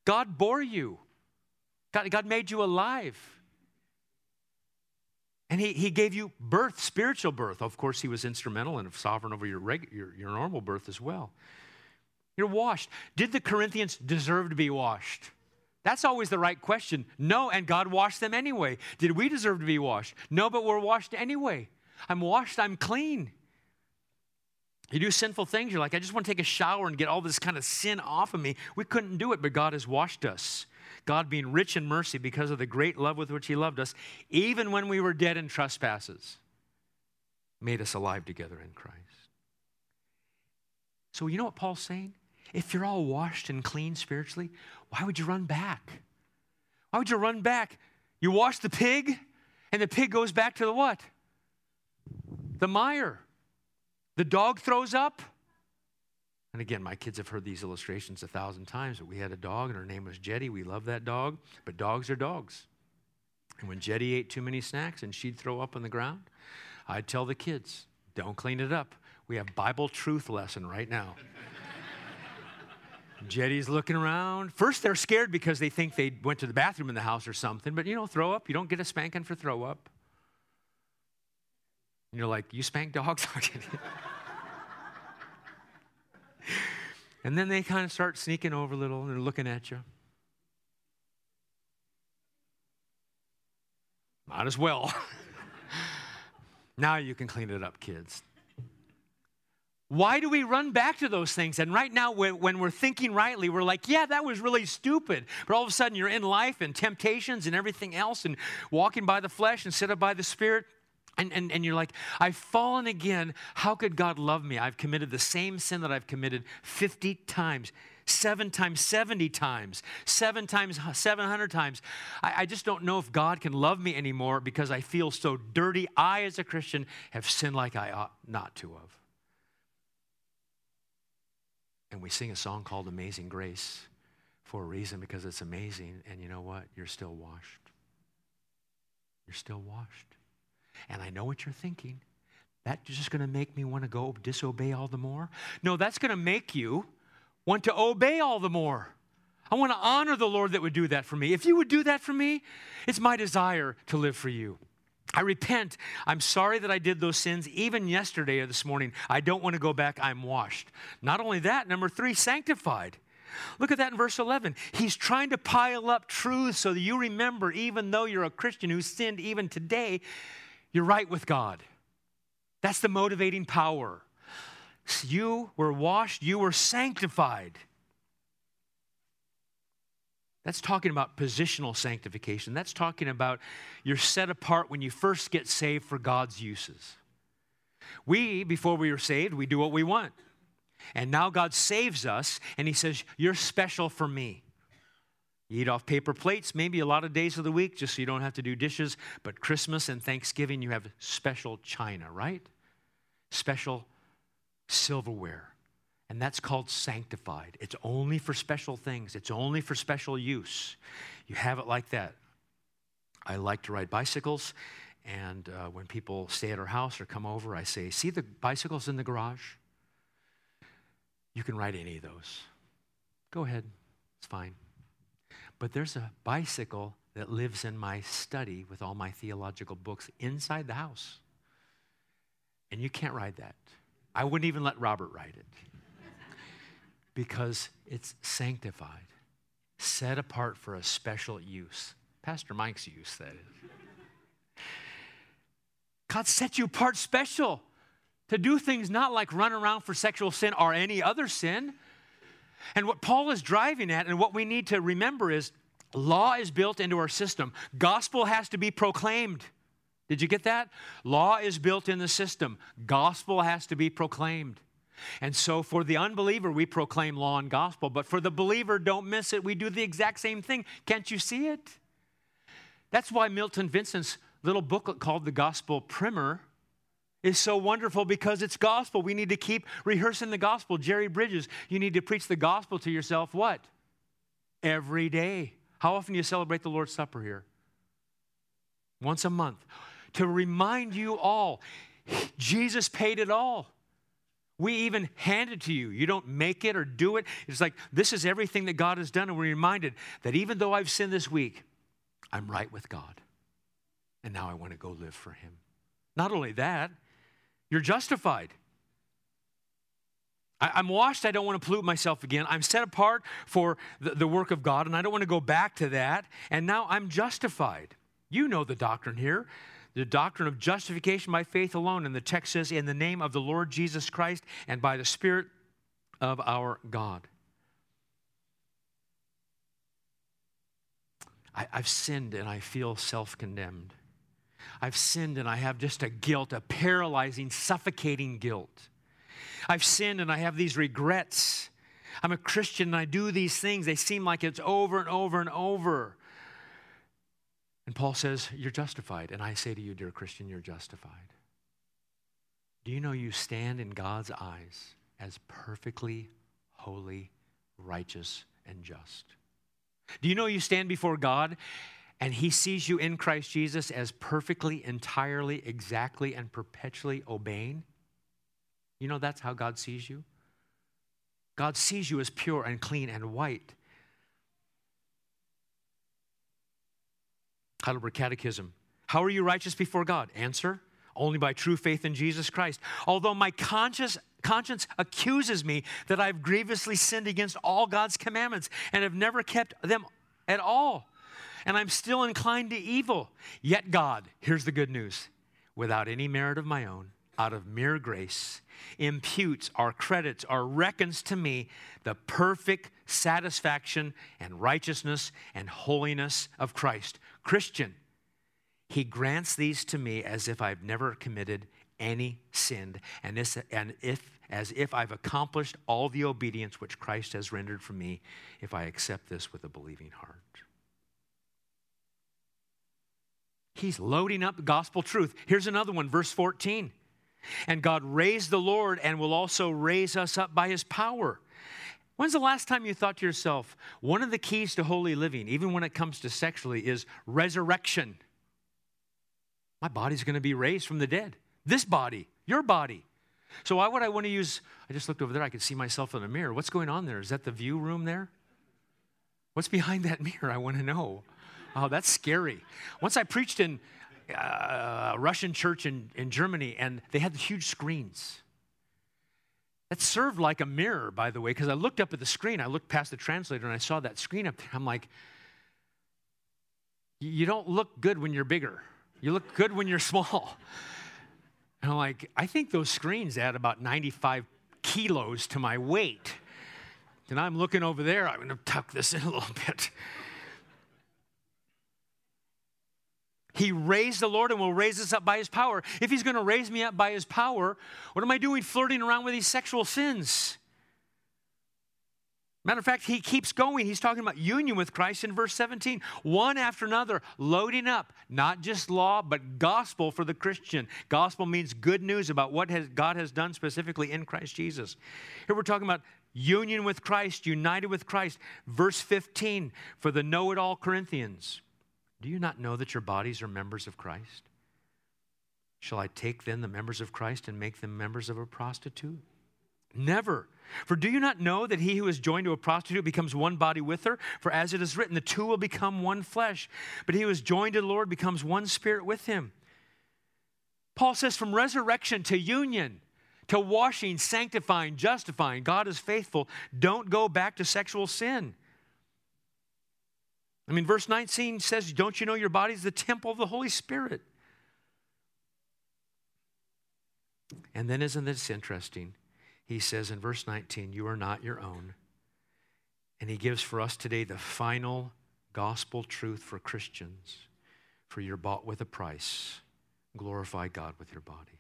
God bore you. God, God made you alive. And he, he gave you birth, spiritual birth. Of course, he was instrumental and sovereign over your, regu- your, your normal birth as well. You're washed. Did the Corinthians deserve to be washed? That's always the right question. No, and God washed them anyway. Did we deserve to be washed? No, but we're washed anyway. I'm washed, I'm clean. You do sinful things, you're like, I just want to take a shower and get all this kind of sin off of me. We couldn't do it, but God has washed us. God being rich in mercy because of the great love with which he loved us, even when we were dead in trespasses, made us alive together in Christ. So you know what Paul's saying? If you're all washed and clean spiritually, why would you run back? Why would you run back? You wash the pig, and the pig goes back to the what? The mire. The dog throws up. And again, my kids have heard these illustrations a thousand times, but we had a dog, and her name was Jetty. We love that dog, but dogs are dogs. And when Jetty ate too many snacks and she'd throw up on the ground, I'd tell the kids, don't clean it up. We have Bible truth lesson right now. Jetty's looking around. First, they're scared because they think they went to the bathroom in the house or something, but you know, throw up, you don't get a spanking for throw up. And you're like, you spank dogs? And then they kind of start sneaking over a little, and they're looking at you. Might as well. Now you can clean it up, kids. Why do we run back to those things? And right now, when, when we're thinking rightly, we're like, yeah, that was really stupid. But all of a sudden, you're in life and temptations and everything else and walking by the flesh instead of by the Spirit. And, and and you're like, I've fallen again. How could God love me? I've committed the same sin that I've committed fifty times, seven times, seventy times, seven times, seven hundred times. I, I just don't know if God can love me anymore because I feel so dirty. I, as a Christian, have sinned like I ought not to have. And we sing a song called Amazing Grace for a reason, because it's amazing. And you know what? You're still washed. You're still washed. And I know what you're thinking. That's just going to make me want to go disobey all the more. No, that's going to make you want to obey all the more. I want to honor the Lord that would do that for me. If you would do that for me, it's my desire to live for you. I repent. I'm sorry that I did those sins even yesterday or this morning. I don't want to go back. I'm washed. Not only that, number three, sanctified. Look at that in verse eleven. He's trying to pile up truth so that you remember, even though you're a Christian who sinned even today, you're right with God. That's the motivating power. You were washed, you were sanctified. That's talking about positional sanctification. That's talking about you're set apart when you first get saved for God's uses. We, before we were saved, we do what we want. And now God saves us, and he says, you're special for me. You eat off paper plates, maybe a lot of days of the week, just so you don't have to do dishes. But Christmas and Thanksgiving, you have special china, right? Special silverware. And that's called sanctified. It's only for special things. It's only for special use. You have it like that. I like to ride bicycles. And uh, when people stay at our house or come over, I say, see the bicycles in the garage? You can ride any of those. Go ahead. It's fine. But there's a bicycle that lives in my study with all my theological books inside the house. And you can't ride that. I wouldn't even let Robert ride it because it's sanctified, set apart for a special use. Pastor Mike's use, that is. God set you apart special to do things not like run around for sexual sin or any other sin. And what Paul is driving at and what we need to remember is law is built into our system. Gospel has to be proclaimed. Did you get that? Law is built in the system. Gospel has to be proclaimed. And so for the unbeliever, we proclaim law and gospel. But for the believer, don't miss it. We do the exact same thing. Can't you see it? That's why Milton Vincent's little booklet called The Gospel Primer is so wonderful, because it's gospel. We need to keep rehearsing the gospel. Jerry Bridges, you need to preach the gospel to yourself, what? Every day. How often do you celebrate the Lord's Supper here? Once a month. To remind you all, Jesus paid it all. We even hand it to you. You don't make it or do it. It's like, this is everything that God has done, and we're reminded that even though I've sinned this week, I'm right with God, and now I want to go live for him. Not only that, you're justified. I, I'm washed. I don't want to pollute myself again. I'm set apart for the, the work of God, and I don't want to go back to that. And now I'm justified. You know the doctrine here. The doctrine of justification by faith alone, and the text says, in the name of the Lord Jesus Christ and by the Spirit of our God. I, I've sinned and I feel self-condemned. I've sinned and I have just a guilt, a paralyzing, suffocating guilt. I've sinned and I have these regrets. I'm a Christian and I do these things. They seem like it's over and over and over. And Paul says, you're justified. And I say to you, dear Christian, you're justified. Do you know you stand in God's eyes as perfectly holy, righteous, and just? Do you know you stand before God and He sees you in Christ Jesus as perfectly, entirely, exactly, and perpetually obeying? You know that's how God sees you. God sees you as pure and clean and white. Heidelberg Catechism. How are you righteous before God? Answer, only by true faith in Jesus Christ. Although my conscience conscience accuses me that I've grievously sinned against all God's commandments and have never kept them at all, and I'm still inclined to evil. Yet God, here's the good news, without any merit of my own, out of mere grace, imputes or credits or reckons to me the perfect satisfaction and righteousness and holiness of Christ. Christian, He grants these to me as if I've never committed any sin, and, this, and if, as if I've accomplished all the obedience which Christ has rendered for me, if I accept this with a believing heart. He's loading up gospel truth. Here's another one, verse fourteen. And God raised the Lord and will also raise us up by His power. When's the last time you thought to yourself, one of the keys to holy living, even when it comes to sexually, is resurrection? My body's going to be raised from the dead. This body, your body. So why would I want to use, I just looked over there, I could see myself in a mirror. What's going on there? Is that the view room there? What's behind that mirror? I want to know. Oh, that's scary. Once I preached in uh, a Russian church in, in Germany, and they had the huge screens. That served like a mirror, by the way, because I looked up at the screen. I looked past the translator, and I saw that screen up there. I'm like, you don't look good when you're bigger. You look good when you're small. And I'm like, I think those screens add about ninety-five kilos to my weight. And I'm looking over there. I'm going to tuck this in a little bit. He raised the Lord and will raise us up by His power. If He's going to raise me up by His power, what am I doing flirting around with these sexual sins? Matter of fact, he keeps going. He's talking about union with Christ in verse seventeen. One after another, loading up, not just law, but gospel for the Christian. Gospel means good news about what has, God has done specifically in Christ Jesus. Here we're talking about union with Christ, united with Christ. Verse fifteen, for the know-it-all Corinthians. Do you not know that your bodies are members of Christ? Shall I take then the members of Christ and make them members of a prostitute? Never. For do you not know that he who is joined to a prostitute becomes one body with her? For as it is written, the two will become one flesh. But he who is joined to the Lord becomes one spirit with him. Paul says from resurrection to union, to washing, sanctifying, justifying, God is faithful. Don't go back to sexual sin. I mean, verse nineteen says, don't you know your body is the temple of the Holy Spirit? And then isn't this interesting? He says in verse nineteen, you are not your own. And he gives for us today the final gospel truth for Christians. For you're bought with a price. Glorify God with your body.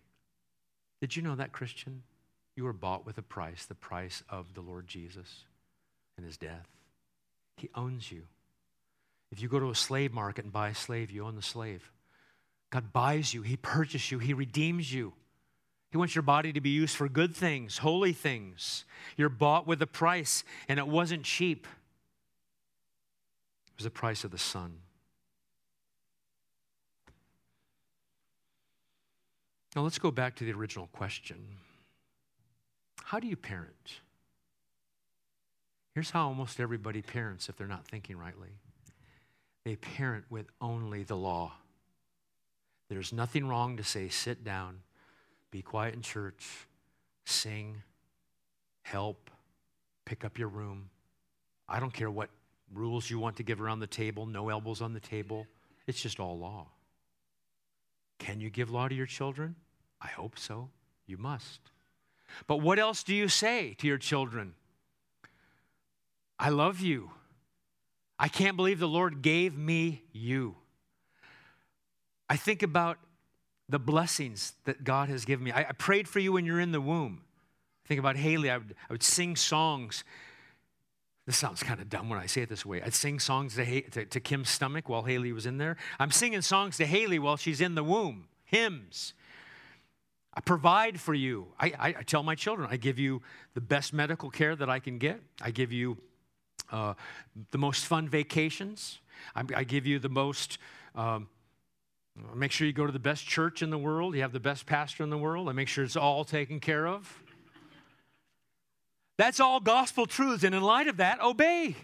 Did you know that, Christian? You were bought with a price, the price of the Lord Jesus and His death. He owns you. If you go to a slave market and buy a slave, you own the slave. God buys you. He purchased you. He redeems you. He wants your body to be used for good things, holy things. You're bought with a price, and it wasn't cheap. It was the price of the Son. Now let's go back to the original question. How do you parent? Here's how almost everybody parents if they're not thinking rightly. They parent with only the law. There's nothing wrong to say, sit down, be quiet in church, sing, help, pick up your room. I don't care what rules you want to give around the table, no elbows on the table. It's just all law. Can you give law to your children? I hope so. You must. But what else do you say to your children? I love you. I can't believe the Lord gave me you. I think about the blessings that God has given me. I, I prayed for you when you're in the womb. I think about Haley. I would, I would sing songs. This sounds kind of dumb when I say it this way. I'd sing songs to, ha- to, to Kim's stomach while Haley was in there. I'm singing songs to Haley while she's in the womb, hymns. I provide for you. I, I, I tell my children, I give you the best medical care that I can get. I give you uh, the most fun vacations. I, I give you the most... Um, Make sure you go to the best church in the world. You have the best pastor in the world. I make sure it's all taken care of. That's all gospel truths. And in light of that, obey.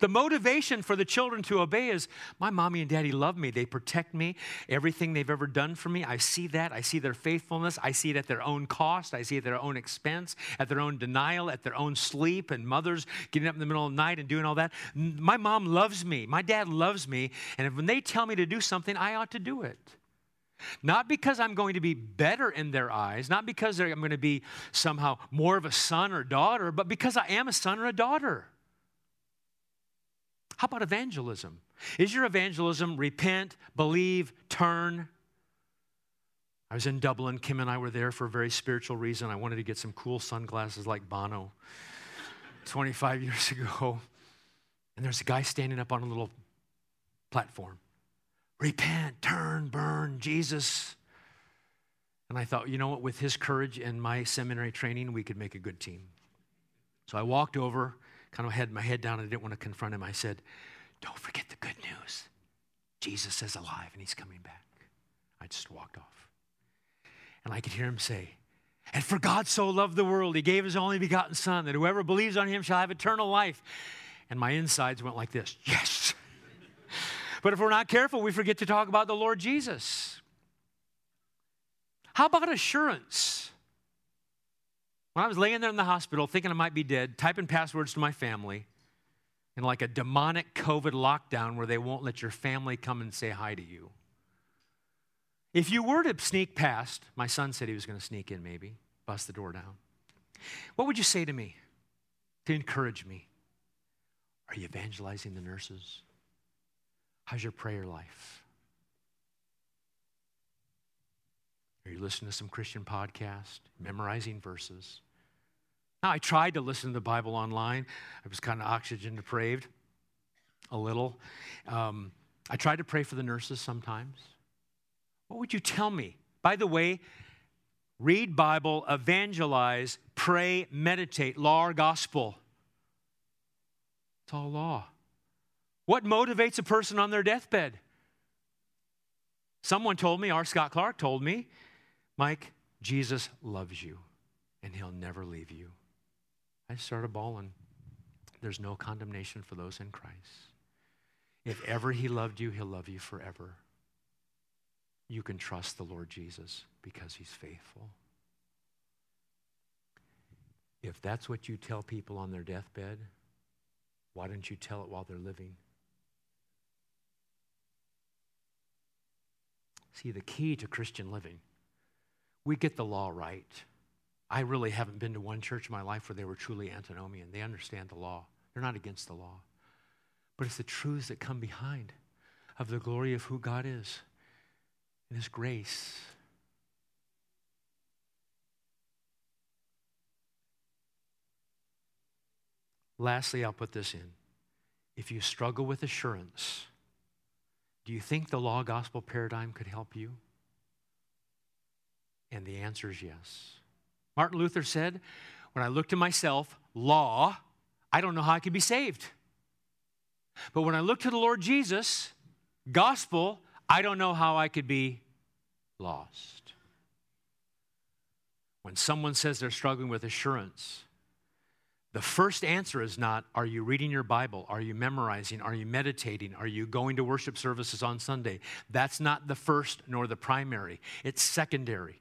The motivation for the children to obey is, my mommy and daddy love me. They protect me. Everything they've ever done for me, I see that. I see their faithfulness. I see it at their own cost. I see it at their own expense, at their own denial, at their own sleep, and mothers getting up in the middle of the night and doing all that. My mom loves me. My dad loves me. And if, when they tell me to do something, I ought to do it. Not because I'm going to be better in their eyes, not because I'm going to be somehow more of a son or daughter, but because I am a son or a daughter. How about evangelism? Is your evangelism repent, believe, turn? I was in Dublin. Kim and I were there for a very spiritual reason. I wanted to get some cool sunglasses like Bono twenty-five years ago. And there's a guy standing up on a little platform. Repent, turn, burn, Jesus. And I thought, you know what? With his courage and my seminary training, we could make a good team. So I walked over, kind of had my head down. I didn't want to confront him. I said, don't forget the good news. Jesus is alive and he's coming back. I just walked off. And I could hear him say, and for God so loved the world, he gave his only begotten son, that whoever believes on him shall have eternal life. And my insides went like this, yes. But if we're not careful, we forget to talk about the Lord Jesus. How about assurance? When I was laying there in the hospital thinking I might be dead, typing passwords to my family in like a demonic COVID lockdown where they won't let your family come and say hi to you. If you were to sneak past, my son said he was going to sneak in maybe, bust the door down, what would you say to me to encourage me? Are you evangelizing the nurses? How's your prayer life? Are you listening to some Christian podcast, memorizing verses? I tried to listen to the Bible online. I was kind of oxygen deprived a little. Um, I tried to pray for the nurses sometimes. What would you tell me? By the way, read Bible, evangelize, pray, meditate, law or gospel. It's all law. What motivates a person on their deathbed? Someone told me, R. Scott Clark told me, Mike, Jesus loves you. And he'll never leave you. I started bawling. There's no condemnation for those in Christ. If ever he loved you, he'll love you forever. You can trust the Lord Jesus because he's faithful. If that's what you tell people on their deathbed, why don't you tell it while they're living? See, the key to Christian living, we get the law right. I really haven't been to one church in my life where they were truly antinomian. They understand the law. They're not against the law. But it's the truths that come behind of the glory of who God is and his grace. Lastly, I'll put this in. If you struggle with assurance, do you think the law gospel paradigm could help you? And the answer is yes. Martin Luther said, when I looked to myself, law, I don't know how I could be saved. But when I looked to the Lord Jesus, gospel, I don't know how I could be lost. When someone says they're struggling with assurance, the first answer is not, are you reading your Bible? Are you memorizing? Are you meditating? Are you going to worship services on Sunday? That's not the first nor the primary. It's secondary.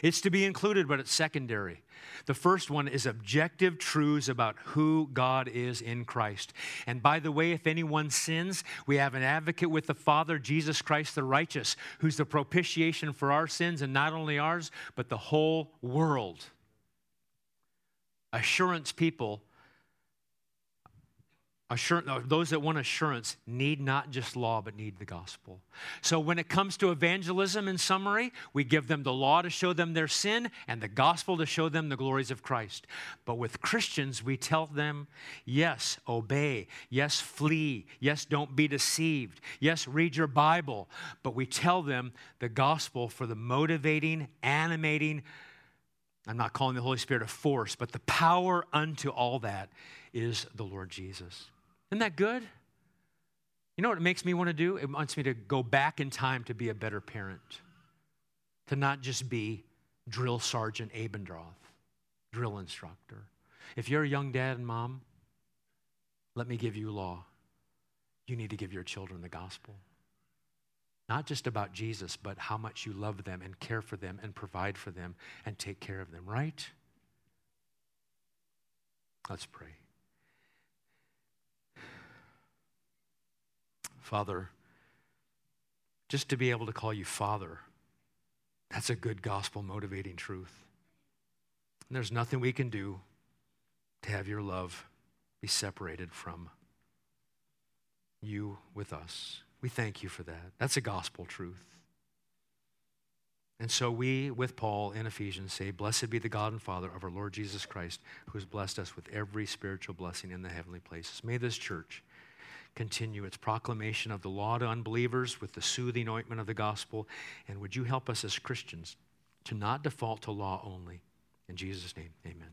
It's to be included, but it's secondary. The first one is objective truths about who God is in Christ. And by the way, if anyone sins, we have an advocate with the Father, Jesus Christ the righteous, who's the propitiation for our sins, and not only ours, but the whole world. Assurance people, assurance, those that want assurance need not just law, but need the gospel. So when it comes to evangelism, in summary, we give them the law to show them their sin and the gospel to show them the glories of Christ. But with Christians, we tell them, yes, obey. Yes, flee. Yes, don't be deceived. Yes, read your Bible. But we tell them the gospel for the motivating, animating, I'm not calling the Holy Spirit a force, but the power unto all that is the Lord Jesus. Isn't that good? You know what it makes me want to do? It wants me to go back in time to be a better parent, to not just be drill sergeant Abendroth, drill instructor. If you're a young dad and mom, let me give you law. You need to give your children the gospel. Not just about Jesus, but how much you love them and care for them and provide for them and take care of them, right? Let's pray. Father, just to be able to call you Father, that's a good gospel motivating truth. And there's nothing we can do to have your love be separated from you with us. We thank you for that. That's a gospel truth. And so we, with Paul in Ephesians, say, blessed be the God and Father of our Lord Jesus Christ, who has blessed us with every spiritual blessing in the heavenly places. May this church continue its proclamation of the law to unbelievers with the soothing ointment of the gospel. And would you help us as Christians to not default to law only? In Jesus' name, amen.